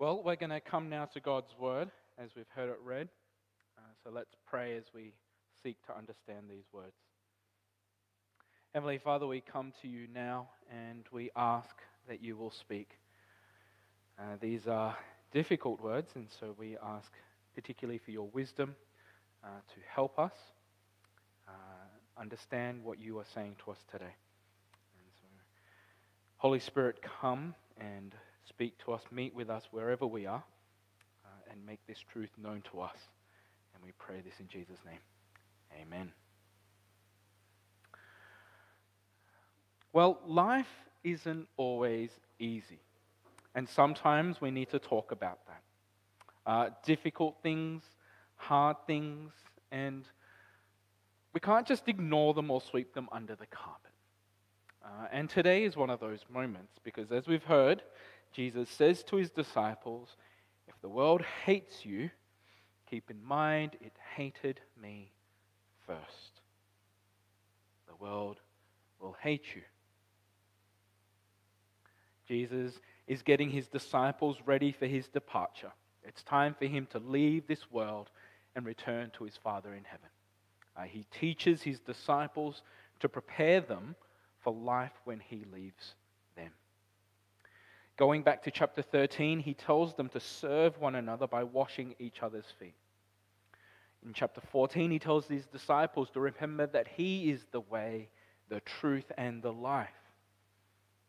Well, we're going to come now to God's Word as we've heard it read. So let's pray as we seek to understand these words. Heavenly Father, we come to you now and we ask that you will speak. These are difficult words, and so we ask particularly for your wisdom to help us understand what you are saying to us today. And so, Holy Spirit, come and speak to us, meet with us wherever we are, and make this truth known to us. And we pray this in Jesus' name. Amen. Well, life isn't always easy, and sometimes we need to talk about that. Difficult things, hard things, and we can't just ignore them or sweep them under the carpet. And today is one of those moments, because as we've heard, Jesus says to his disciples, "If the world hates you, keep in mind it hated me first." The world will hate you. Jesus is getting his disciples ready for his departure. It's time for him to leave this world and return to his Father in heaven. He teaches his disciples to prepare them for life when he leaves them. Going back to chapter 13, he tells them to serve one another by washing each other's feet. In chapter 14, he tells his disciples to remember that he is the way, the truth, and the life.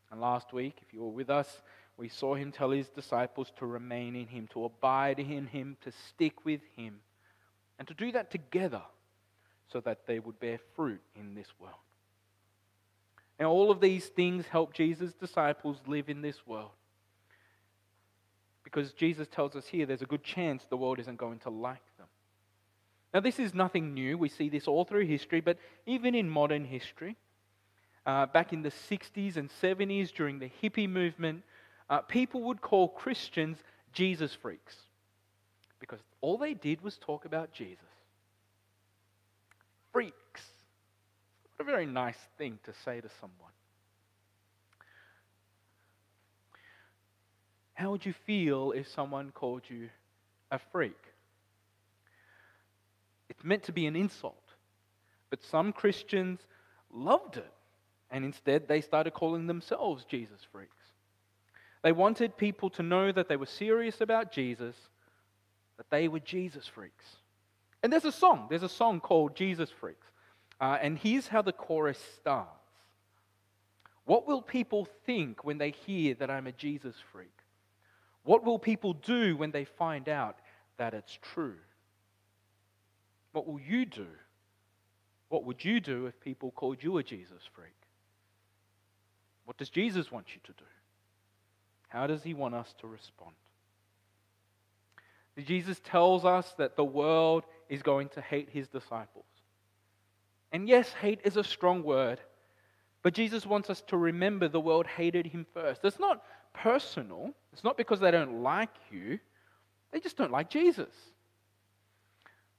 And last week, if you were with us, we saw him tell his disciples to remain in him, to abide in him, to stick with him, and to do that together so that they would bear fruit in this world. And all of these things help Jesus' disciples live in this world. Because Jesus tells us here there's a good chance the world isn't going to like them. Now, this is nothing new. We see this all through history, but even in modern history, back in the 60s and 70s during the hippie movement, people would call Christians Jesus freaks because all they did was talk about Jesus. Freaks. What a very nice thing to say to someone. How would you feel if someone called you a freak? It's meant to be an insult, but some Christians loved it, and instead they started calling themselves Jesus freaks. They wanted people to know that they were serious about Jesus, that they were Jesus freaks. And there's a song called Jesus Freaks. And here's how the chorus starts. What will people think when they hear that I'm a Jesus freak? What will people do when they find out that it's true? What will you do? What would you do if people called you a Jesus freak? What does Jesus want you to do? How does he want us to respond? Jesus tells us that the world is going to hate his disciples. And yes, hate is a strong word, but Jesus wants us to remember the world hated him first. It's not personal. It's not because they don't like you. They just don't like Jesus.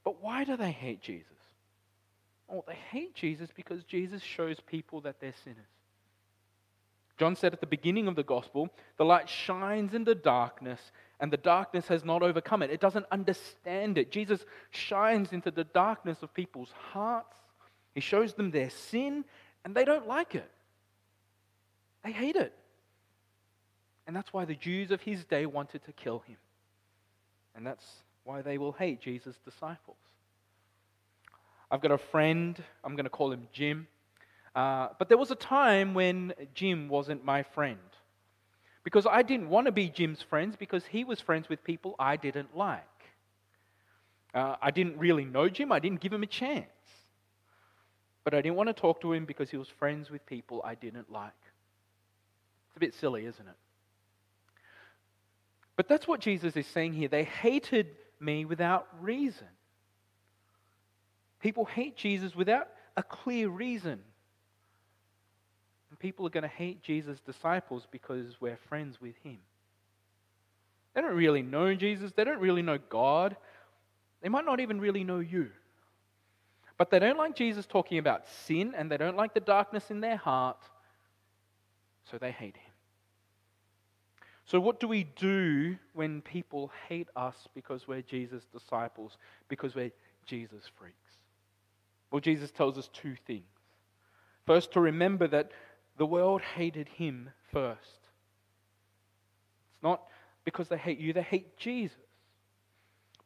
But why do they hate Jesus? Oh, they hate Jesus because Jesus shows people that they're sinners. John said at the beginning of the gospel, the light shines in the darkness, and the darkness has not overcome it. It doesn't understand it. Jesus shines into the darkness of people's hearts. He shows them their sin, and they don't like it. They hate it. And that's why the Jews of his day wanted to kill him. And that's why they will hate Jesus' disciples. I've got a friend, I'm going to call him Jim. But there was a time when Jim wasn't my friend. Because I didn't want to be Jim's friends because he was friends with people I didn't like. I didn't really know Jim. I didn't give him a chance. But I didn't want to talk to him because he was friends with people I didn't like. It's a bit silly, isn't it? But that's what Jesus is saying here. They hated me without reason. People hate Jesus without a clear reason. And people are going to hate Jesus' disciples because we're friends with him. They don't really know Jesus. They don't really know God. They might not even really know you. But they don't like Jesus talking about sin, and they don't like the darkness in their heart, so they hate him. So what do we do when people hate us because we're Jesus' disciples, because we're Jesus freaks? Well, Jesus tells us two things. First, to remember that the world hated him first. It's not because they hate you, they hate Jesus.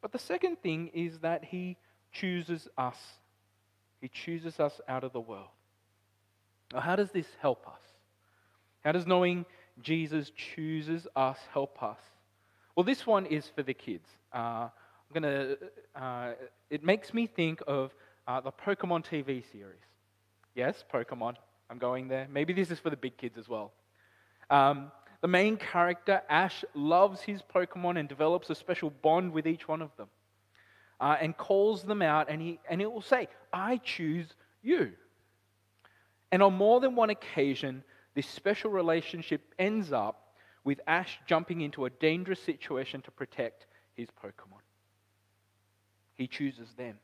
But the second thing is that he chooses us. He chooses us out of the world. Now, how does this help us? How does knowing Jesus chooses us help us? Well, this one is for the kids. It makes me think of the Pokemon TV series. Yes, Pokemon. I'm going there. Maybe this is for the big kids as well. The main character, Ash, loves his Pokemon and develops a special bond with each one of them and calls them out, and he will say, "I choose you." And on more than one occasion, this special relationship ends up with Ash jumping into a dangerous situation to protect his Pokemon. He chooses them.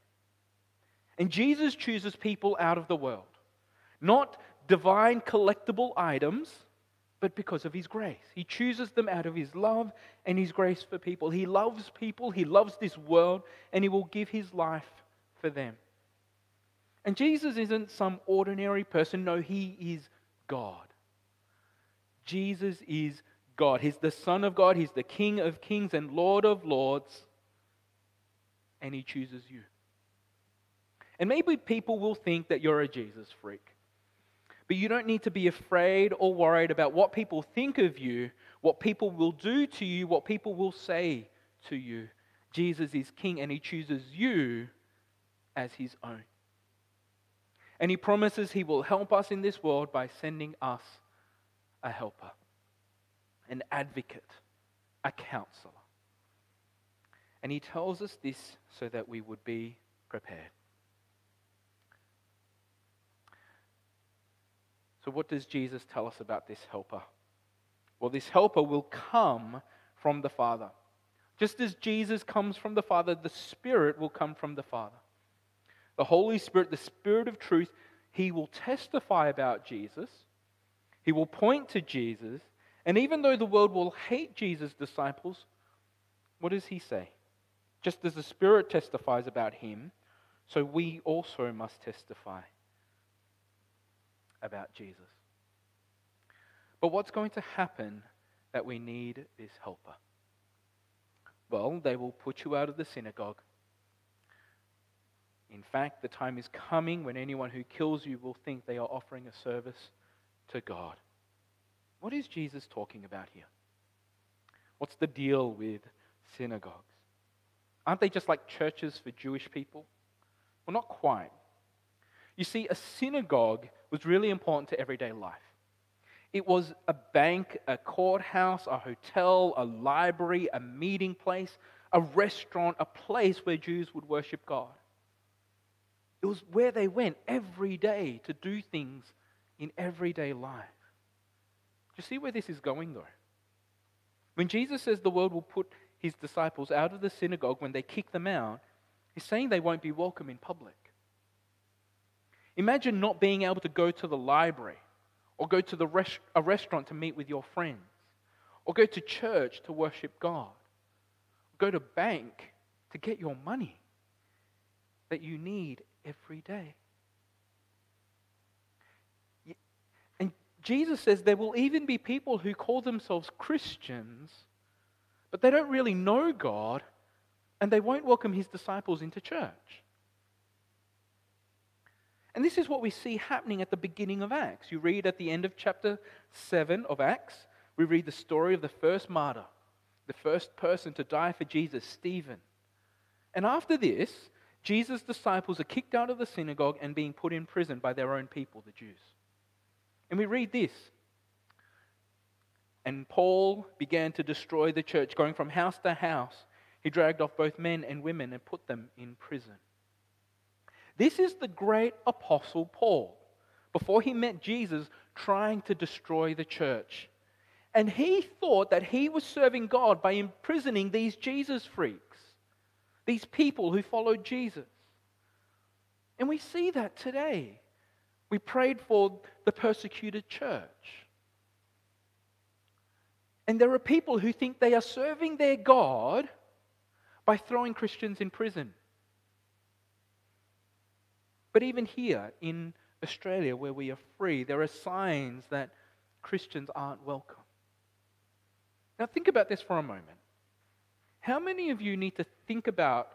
And Jesus chooses people out of the world, not divine collectible items, but because of his grace. He chooses them out of his love and his grace for people. He loves people, he loves this world, and he will give his life for them. And Jesus isn't some ordinary person. No, he is God. Jesus is God. He's the Son of God. He's the King of Kings and Lord of Lords. And he chooses you. And maybe people will think that you're a Jesus freak. But you don't need to be afraid or worried about what people think of you, what people will do to you, what people will say to you. Jesus is King, and he chooses you as his own. And he promises he will help us in this world by sending us a helper, an advocate, a counselor. And he tells us this so that we would be prepared. So what does Jesus tell us about this helper? Well, this helper will come from the Father. Just as Jesus comes from the Father, the Spirit will come from the Father. The Holy Spirit, the Spirit of truth, he will testify about Jesus. He will point to Jesus. And even though the world will hate Jesus' disciples, what does he say? Just as the Spirit testifies about him, so we also must testify about Jesus. But what's going to happen that we need this helper? Well, they will put you out of the synagogue. In fact, the time is coming when anyone who kills you will think they are offering a service to God. What is Jesus talking about here? What's the deal with synagogues? Aren't they just like churches for Jewish people? Well, not quite. You see, a synagogue was really important to everyday life. It was a bank, a courthouse, a hotel, a library, a meeting place, a restaurant, a place where Jews would worship God. It was where they went every day to do things in everyday life. Do you see where this is going, though? When Jesus says the world will put his disciples out of the synagogue when they kick them out, he's saying they won't be welcome in public. Imagine not being able to go to the library or go to a restaurant to meet with your friends or go to church to worship God, go to bank to get your money that you need every day. And Jesus says there will even be people who call themselves Christians, but they don't really know God, and they won't welcome his disciples into church. And this is what we see happening at the beginning of Acts. You read at the end of chapter 7 of Acts, we read the story of the first martyr, the first person to die for Jesus, Stephen. And after this, Jesus' disciples are kicked out of the synagogue and being put in prison by their own people, the Jews. And we read this. And Paul began to destroy the church, going from house to house. He dragged off both men and women and put them in prison. This is the great apostle Paul, before he met Jesus, trying to destroy the church. And he thought that he was serving God by imprisoning these Jesus freaks, these people who followed Jesus. And we see that today. We prayed for the persecuted church. And there are people who think they are serving their God by throwing Christians in prison. But even here in Australia, where we are free, there are signs that Christians aren't welcome. Now think about this for a moment. How many of you need to think about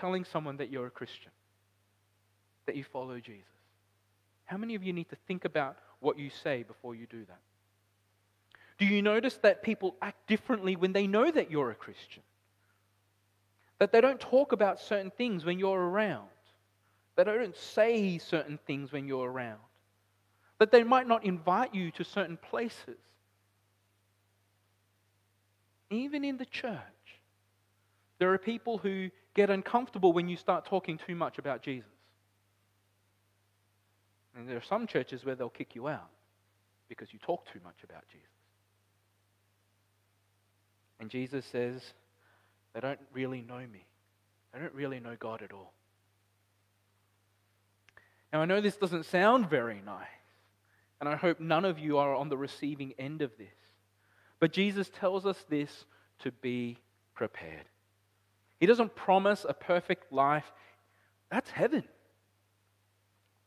telling someone that you're a Christian, that you follow Jesus? How many of you need to think about what you say before you do that? Do you notice that people act differently when they know that you're a Christian? That they don't talk about certain things when you're around? That they don't say certain things when you're around? That they might not invite you to certain places? Even in the church, there are people who get uncomfortable when you start talking too much about Jesus. And there are some churches where they'll kick you out because you talk too much about Jesus. And Jesus says, they don't really know me. They don't really know God at all. Now, I know this doesn't sound very nice, and I hope none of you are on the receiving end of this. But Jesus tells us this to be prepared. He doesn't promise a perfect life. That's heaven.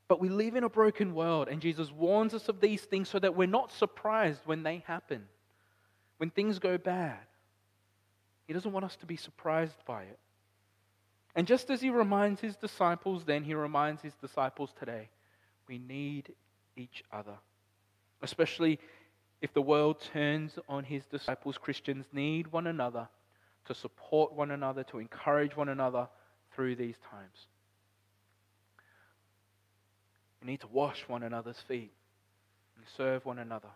But we live in a broken world, and Jesus warns us of these things so that we're not surprised when they happen, when things go bad. He doesn't want us to be surprised by it. And just as he reminds his disciples then, he reminds his disciples today, we need each other. Especially if the world turns on his disciples, Christians need one another to support one another, to encourage one another through these times. We need to wash one another's feet and serve one another.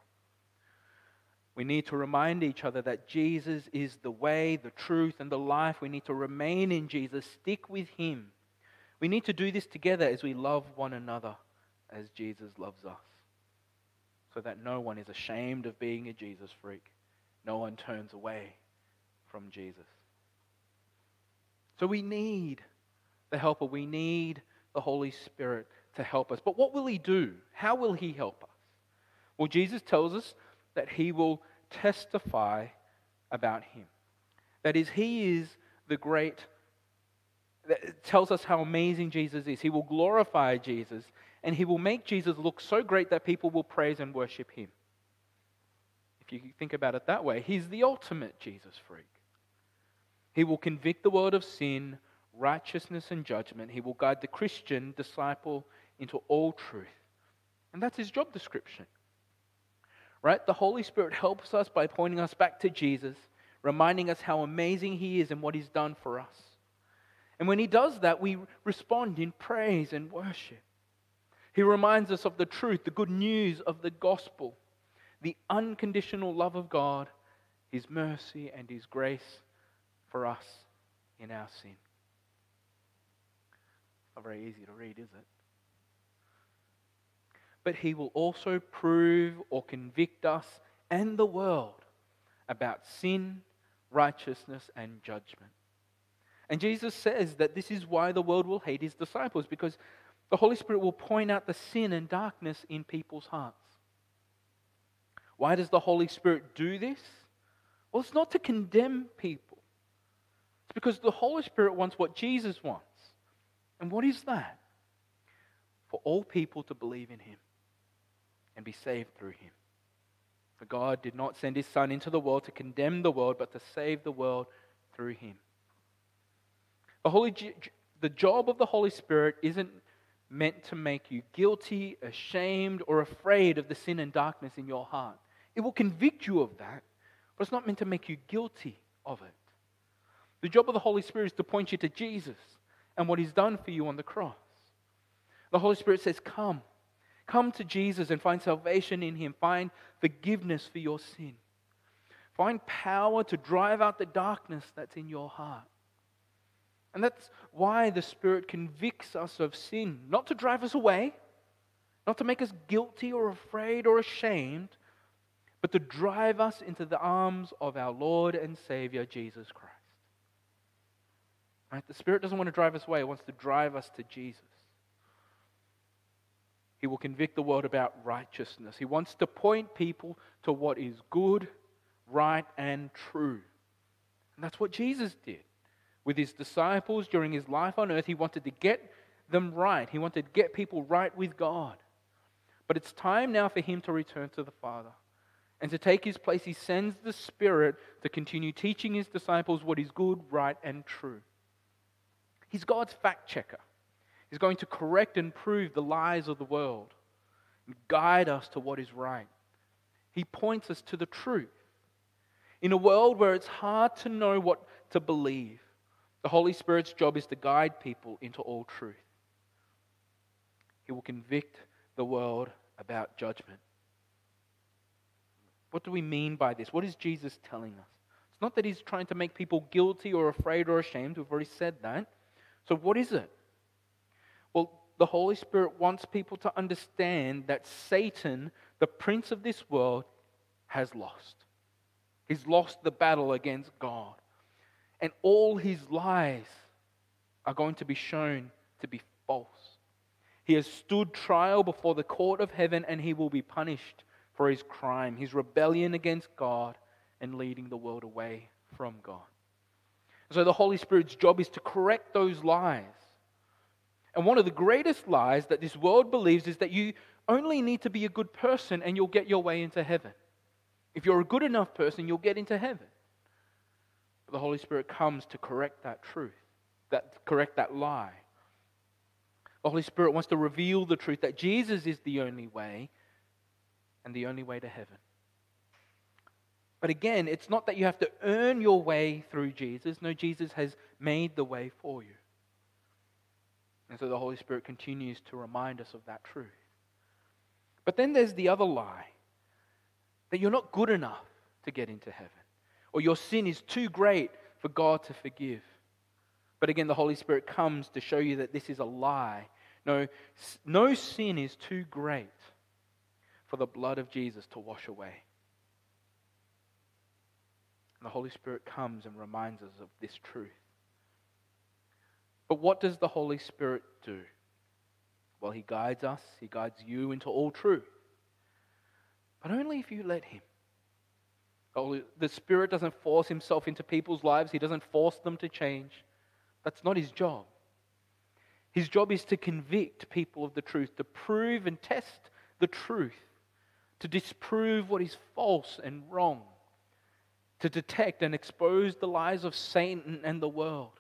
We need to remind each other that Jesus is the way, the truth, and the life. We need to remain in Jesus, stick with him. We need to do this together as we love one another as Jesus loves us, so that no one is ashamed of being a Jesus freak. No one turns away from Jesus. So we need the helper. We need the Holy Spirit to help us. But what will he do? How will he help us? Well, Jesus tells us that he will testify about him. That is, he is the great, that tells us how amazing Jesus is. He will glorify Jesus, and he will make Jesus look so great that people will praise and worship him. If you think about it that way, he's the ultimate Jesus freak. He will convict the world of sin, righteousness, and judgment. He will guide the Christian disciple into all truth. And that's his job description. Right? The Holy Spirit helps us by pointing us back to Jesus, reminding us how amazing he is and what he's done for us. And when he does that, we respond in praise and worship. He reminds us of the truth, the good news of the gospel, the unconditional love of God, his mercy and his grace for us in our sin. Not very easy to read, is it? But he will also prove or convict us and the world about sin, righteousness, and judgment. And Jesus says that this is why the world will hate his disciples, because the Holy Spirit will point out the sin and darkness in people's hearts. Why does the Holy Spirit do this? Well, it's not to condemn people. It's because the Holy Spirit wants what Jesus wants. And what is that? For all people to believe in him and be saved through him. For God did not send his Son into the world to condemn the world, but to save the world through him. The job of the Holy Spirit isn't meant to make you guilty, ashamed, or afraid of the sin and darkness in your heart. It will convict you of that, but it's not meant to make you guilty of it. The job of the Holy Spirit is to point you to Jesus and what he's done for you on the cross. The Holy Spirit says, come. Come to Jesus and find salvation in him. Find forgiveness for your sin. Find power to drive out the darkness that's in your heart. And that's why the Spirit convicts us of sin. Not to drive us away, not to make us guilty or afraid or ashamed, but to drive us into the arms of our Lord and Savior, Jesus Christ. Right? The Spirit doesn't want to drive us away. It wants to drive us to Jesus. He will convict the world about righteousness. He wants to point people to what is good, right and true. And that's what Jesus did with his disciples during his life on earth. He wanted to get them right. He wanted to get people right with God. But it's time now for him to return to the Father. And to take his place, he sends the Spirit to continue teaching his disciples what is good, right, and true. He's God's fact checker. He's going to correct and prove the lies of the world and guide us to what is right. He points us to the truth. In a world where it's hard to know what to believe, the Holy Spirit's job is to guide people into all truth. He will convict the world about judgment. What do we mean by this? What is Jesus telling us? It's not that he's trying to make people guilty or afraid or ashamed. We've already said that. So what is it? Well, the Holy Spirit wants people to understand that Satan, the prince of this world, has lost. He's lost the battle against God. And all his lies are going to be shown to be false. He has stood trial before the court of heaven, and he will be punished for his crime, his rebellion against God, and leading the world away from God. So the Holy Spirit's job is to correct those lies. And one of the greatest lies that this world believes is that you only need to be a good person and you'll get your way into heaven. If you're a good enough person, you'll get into heaven. But the Holy Spirit comes to correct that truth, correct that lie. The Holy Spirit wants to reveal the truth that Jesus is the only way and the only way to heaven. But again, it's not that you have to earn your way through Jesus. No, Jesus has made the way for you. And so the Holy Spirit continues to remind us of that truth. But then there's the other lie, that you're not good enough to get into heaven, or your sin is too great for God to forgive. But again, the Holy Spirit comes to show you that this is a lie. No sin is too great for the blood of Jesus to wash away. And the Holy Spirit comes and reminds us of this truth. But what does the Holy Spirit do? Well, he guides us, he guides you into all truth. But only if you let him. The Spirit doesn't force himself into people's lives. He doesn't force them to change. That's not his job. His job is to convict people of the truth, to prove and test the truth, to disprove what is false and wrong, to detect and expose the lies of Satan and the world.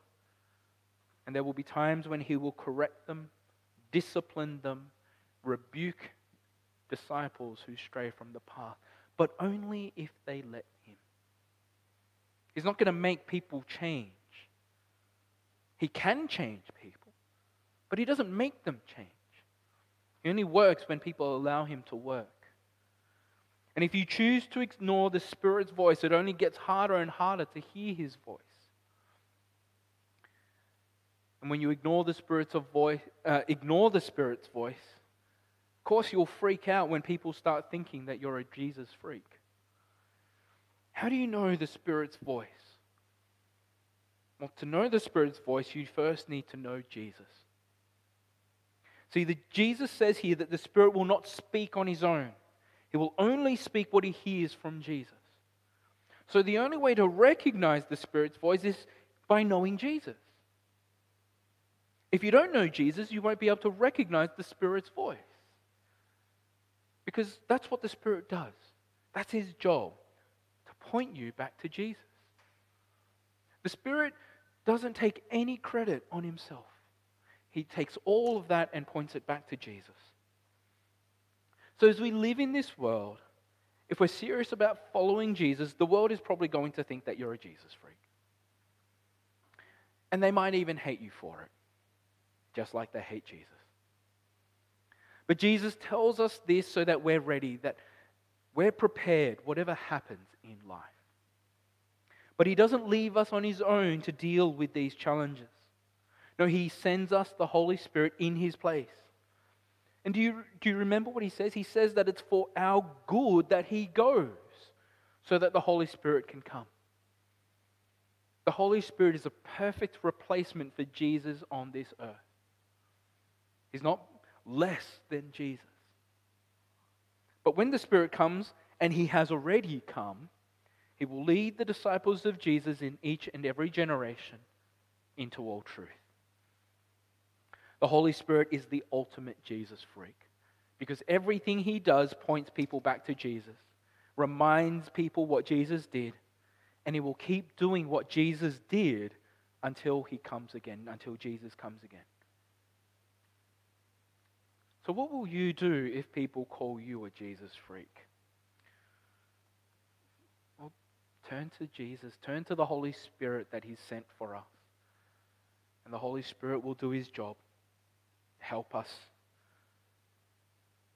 And there will be times when he will correct them, discipline them, rebuke disciples who stray from the path, but only if they let him. He's not going to make people change. He can change people, but he doesn't make them change. He only works when people allow him to work. And if you choose to ignore the Spirit's voice, it only gets harder and harder to hear his voice. And when you ignore the Spirit's voice, of course you'll freak out when people start thinking that you're a Jesus freak. How do you know the Spirit's voice? Well, to know the Spirit's voice, you first need to know Jesus. See, Jesus says here that the Spirit will not speak on his own. He will only speak what he hears from Jesus. So the only way to recognize the Spirit's voice is by knowing Jesus. If you don't know Jesus, you won't be able to recognize the Spirit's voice. Because that's what the Spirit does. That's his job, to point you back to Jesus. The Spirit doesn't take any credit on himself. He takes all of that and points it back to Jesus. So as we live in this world, if we're serious about following Jesus, the world is probably going to think that you're a Jesus freak. And they might even hate you for it, just like they hate Jesus. But Jesus tells us this so that we're ready, that we're prepared, whatever happens in life. But he doesn't leave us on his own to deal with these challenges. No, he sends us the Holy Spirit in his place. And do you remember what he says? He says that it's for our good that he goes, so that the Holy Spirit can come. The Holy Spirit is a perfect replacement for Jesus on this earth. He's not less than Jesus. But when the Spirit comes, and he has already come, He will lead the disciples of Jesus in each and every generation into all truth. The Holy Spirit is the ultimate Jesus freak, because everything he does points people back to Jesus, reminds people what Jesus did, and he will keep doing what Jesus did until he comes again, until Jesus comes again. So what will you do if people call you a Jesus freak? Well, turn to Jesus, turn to the Holy Spirit that he's sent for us. And the Holy Spirit will do his job to help us.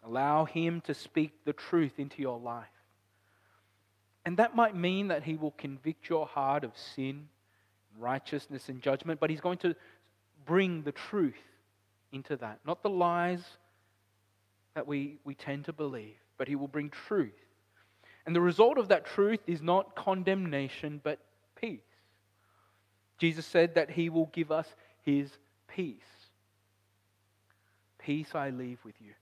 Allow him to speak the truth into your life. And that might mean that he will convict your heart of sin, righteousness and judgment, but he's going to bring the truth into that. Not the lies that we tend to believe, but he will bring truth. And the result of that truth is not condemnation, but peace. Jesus said that he will give us his peace. Peace I leave with you.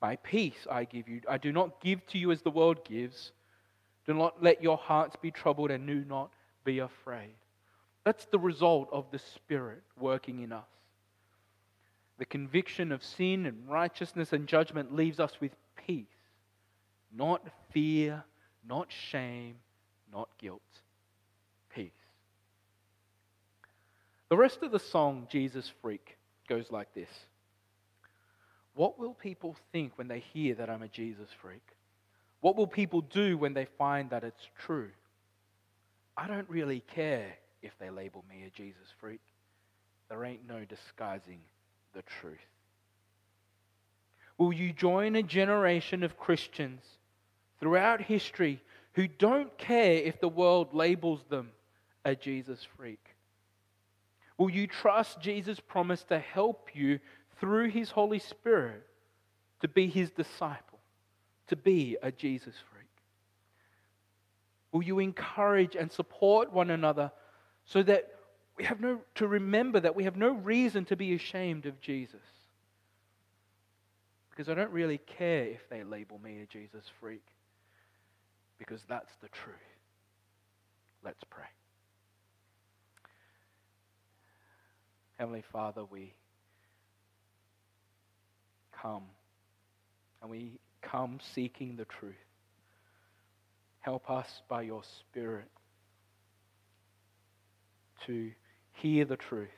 My peace I give you. I do not give to you as the world gives. Do not let your hearts be troubled and do not be afraid. That's the result of the Spirit working in us. The conviction of sin and righteousness and judgment leaves us with peace, not fear, not shame, not guilt. Peace. The rest of the song, Jesus Freak, goes like this. What will people think when they hear that I'm a Jesus freak? What will people do when they find that it's true? I don't really care if they label me a Jesus freak. There ain't no disguising the truth. Will you join a generation of Christians throughout history who don't care if the world labels them a Jesus freak? Will you trust Jesus' promise to help you through his Holy Spirit to be his disciple, to be a Jesus freak? Will you encourage and support one another so that we have to remember that we have no reason to be ashamed of Jesus? Because I don't really care if they label me a Jesus freak, because that's the truth. Let's pray. Heavenly Father, we come, and we come seeking the truth. Help us by your Spirit to hear the truth,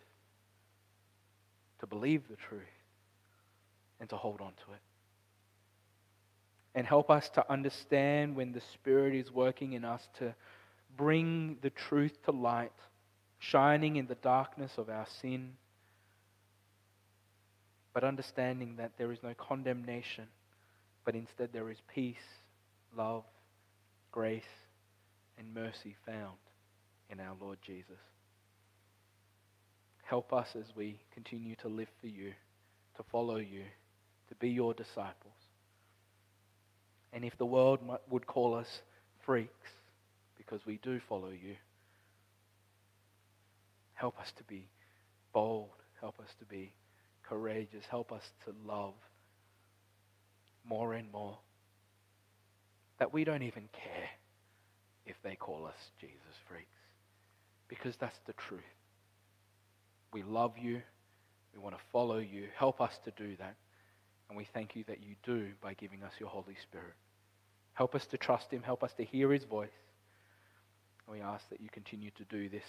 to believe the truth, and to hold on to it. And help us to understand when the Spirit is working in us to bring the truth to light, shining in the darkness of our sin, but understanding that there is no condemnation, but instead there is peace, love, grace, and mercy found in our Lord Jesus. Help us as we continue to live for you, to follow you, to be your disciples. And if the world would call us freaks, because we do follow you, help us to be bold, help us to be courageous, help us to love more and more, that we don't even care if they call us Jesus freaks, because that's the truth. We love you. We want to follow you. Help us to do that. And we thank you that you do by giving us your Holy Spirit. Help us to trust him. Help us to hear his voice. And we ask that you continue to do this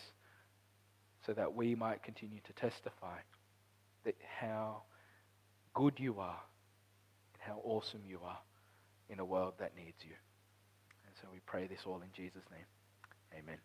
so that we might continue to testify that how good you are and how awesome you are in a world that needs you. And so we pray this all in Jesus' name. Amen.